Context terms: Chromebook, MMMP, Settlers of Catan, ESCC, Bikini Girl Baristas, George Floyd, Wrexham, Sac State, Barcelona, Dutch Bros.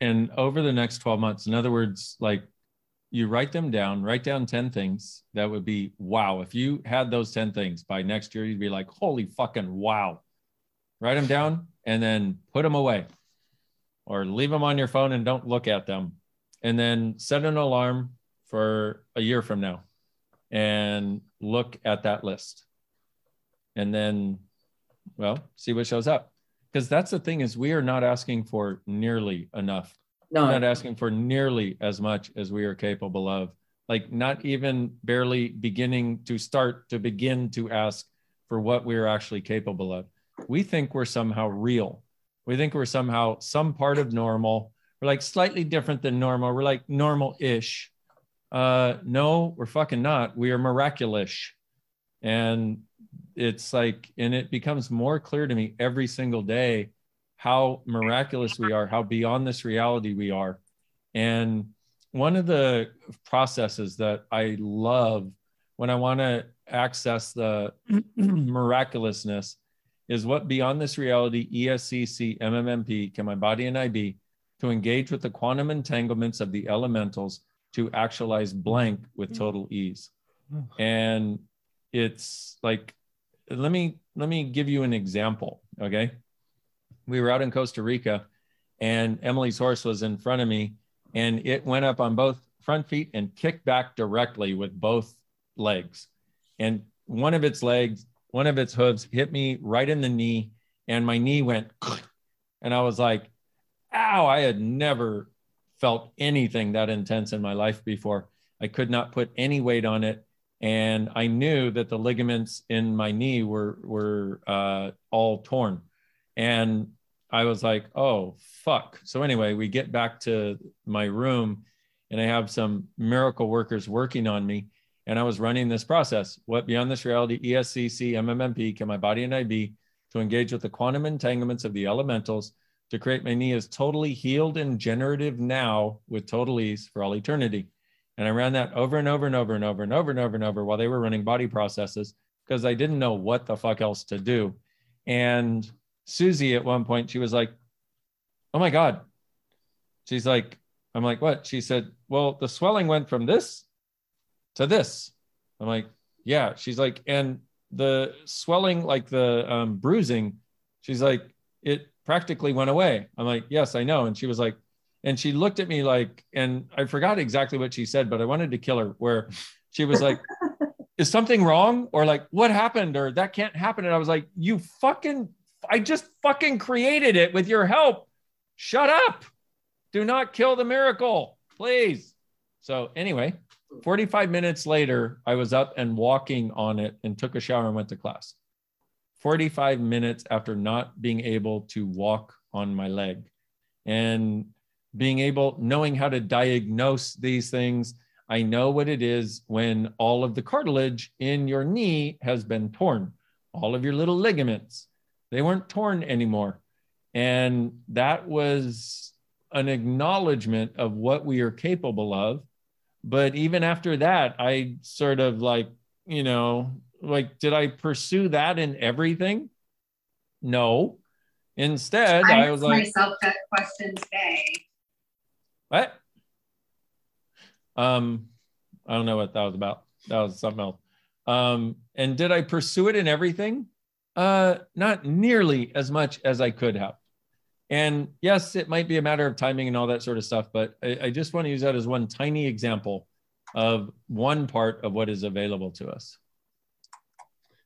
And over the next 12 months, in other words, like you write them down, write down 10 things. That would be, wow. If you had those 10 things by next year, you'd be like, holy fucking wow. Write them down and then put them away or leave them on your phone and don't look at them. And then set an alarm for a year from now and look at that list. And then, well, see what shows up. Because that's the thing is we are not asking for nearly enough. No. We're not asking for nearly as much as we are capable of. Like not even barely beginning to start to begin to ask for what we're actually capable of. We think we're somehow real. We think we're somehow some part of normal. We're like slightly different than normal. We're like normal-ish. No, we're fucking not. We are miraculous. And it's like, and it becomes more clear to me every single day how miraculous we are, how beyond this reality we are. And one of the processes that I love when I want to access the miraculousness is what beyond this reality, ESCC, MMMP, can my body and I be, to engage with the quantum entanglements of the elementals to actualize blank with total ease. And it's like, let me give you an example, okay? We were out in Costa Rica and Emily's horse was in front of me and it went up on both front feet and kicked back directly with both legs. And one of its legs, one of its hooves hit me right in the knee and my knee went and I was like, ow, I had never felt anything that intense in my life before. I could not put any weight on it. And I knew that the ligaments in my knee were all torn. And I was like, oh, fuck. So anyway, we get back to my room and I have some miracle workers working on me. And I was running this process. What beyond this reality, ESCC, MMMP, can my body and I be to engage with the quantum entanglements of the elementals to create my knee is totally healed and generative now with total ease for all eternity. And I ran that over and over and over and over and over and over and over while they were running body processes because I didn't know what the fuck else to do. And Susie at one point, she was like, oh my God. She's like, I'm like, what? She said, well, the swelling went from this to this. I'm like, yeah. She's like, and the swelling, like the bruising, she's like, it practically went away. I'm like, yes, I know. And she was like, and she looked at me like, and I forgot exactly what she said, but I wanted to kill her where she was like, is something wrong? Or like, what happened? Or that can't happen. And I was like, you fucking, I just fucking created it with your help. Shut up. Do not kill the miracle, please. So anyway, 45 minutes later, I was up and walking on it and took a shower and went to class. 45 minutes after not being able to walk on my leg. And being able, knowing how to diagnose these things. I know what it is when all of the cartilage in your knee has been torn, all of your little ligaments, they weren't torn anymore. And that was an acknowledgement of what we are capable of. But even after that, I sort of like, you know, like, did I pursue that in everything? No. Instead, I was like, I asked myself that question today. What? I don't know what that was about. That was something else. And did I pursue it in everything? Not nearly as much as I could have. And yes, it might be a matter of timing and all that sort of stuff, but I just want to use that as one tiny example of one part of what is available to us.